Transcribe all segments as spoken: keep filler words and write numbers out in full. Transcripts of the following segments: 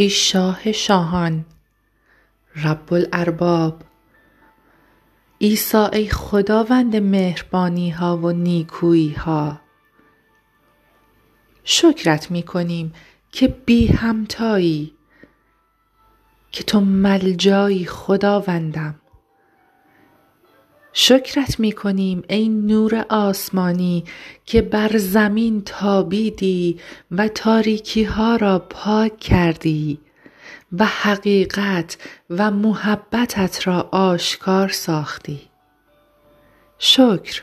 ای شاه شاهان، رب الارباب، عیسی ای خداوند مهربانی ها و نیکویی ها. شکرت می کنیم که بی همتایی، که تو ملجایی خداوندم. شکرت می کنیم ای نور آسمانی که بر زمین تابیدی و تاریکی ها را پاک کردی و حقیقت و محبتت را آشکار ساختی. شکر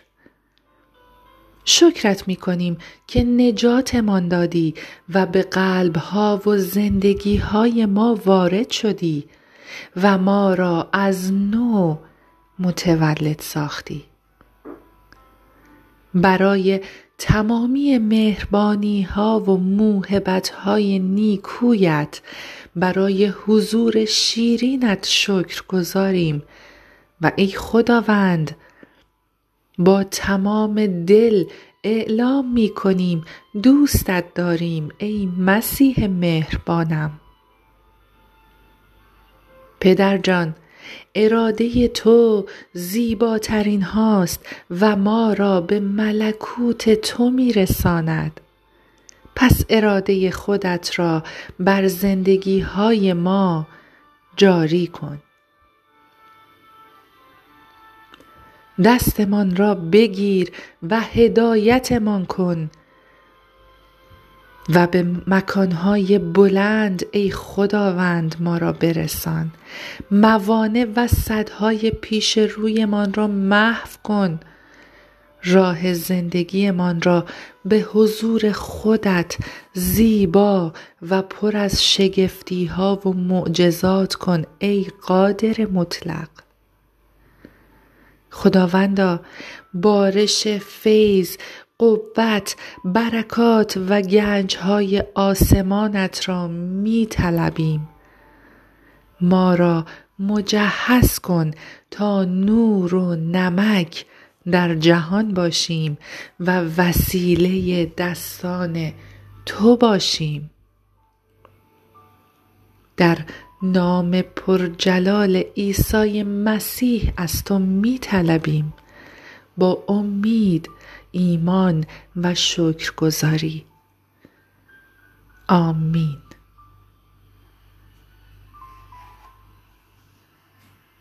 شکرت می کنیم که نجاتمان دادی و به قلبها و زندگی های ما وارد شدی و ما را از نو متولد ساختی. برای تمامی مهربانی ها و موهبت های نیکویت، برای حضور شیرینت شکر گذاریم و ای خداوند با تمام دل اعلام می کنیم دوستت داریم ای مسیح مهربانم. پدر جان، اراده تو زیباترین هاست و ما را به ملکوت تو می رساند. پس اراده خودت را بر زندگی های ما جاری کن. دستمان را بگیر و هدایتمان کن و به مکانهای بلند ای خداوند ما را برسان. موانع و سدهای پیش رویمان را محو کن. راه زندگیمان را به حضور خودت زیبا و پر از شگفتی ها و معجزات کن ای قادر مطلق. خداوندا، بارش فیض، قوت، برکات و گنج‌های آسمانت را می‌طلبیم. ما را مجهز کن تا نور و نمک در جهان باشیم و وسیله دستان تو باشیم. در نام پرجلال عیسی مسیح از تو می‌طلبیم با امید، ایمان و شکرگزاری. آمین.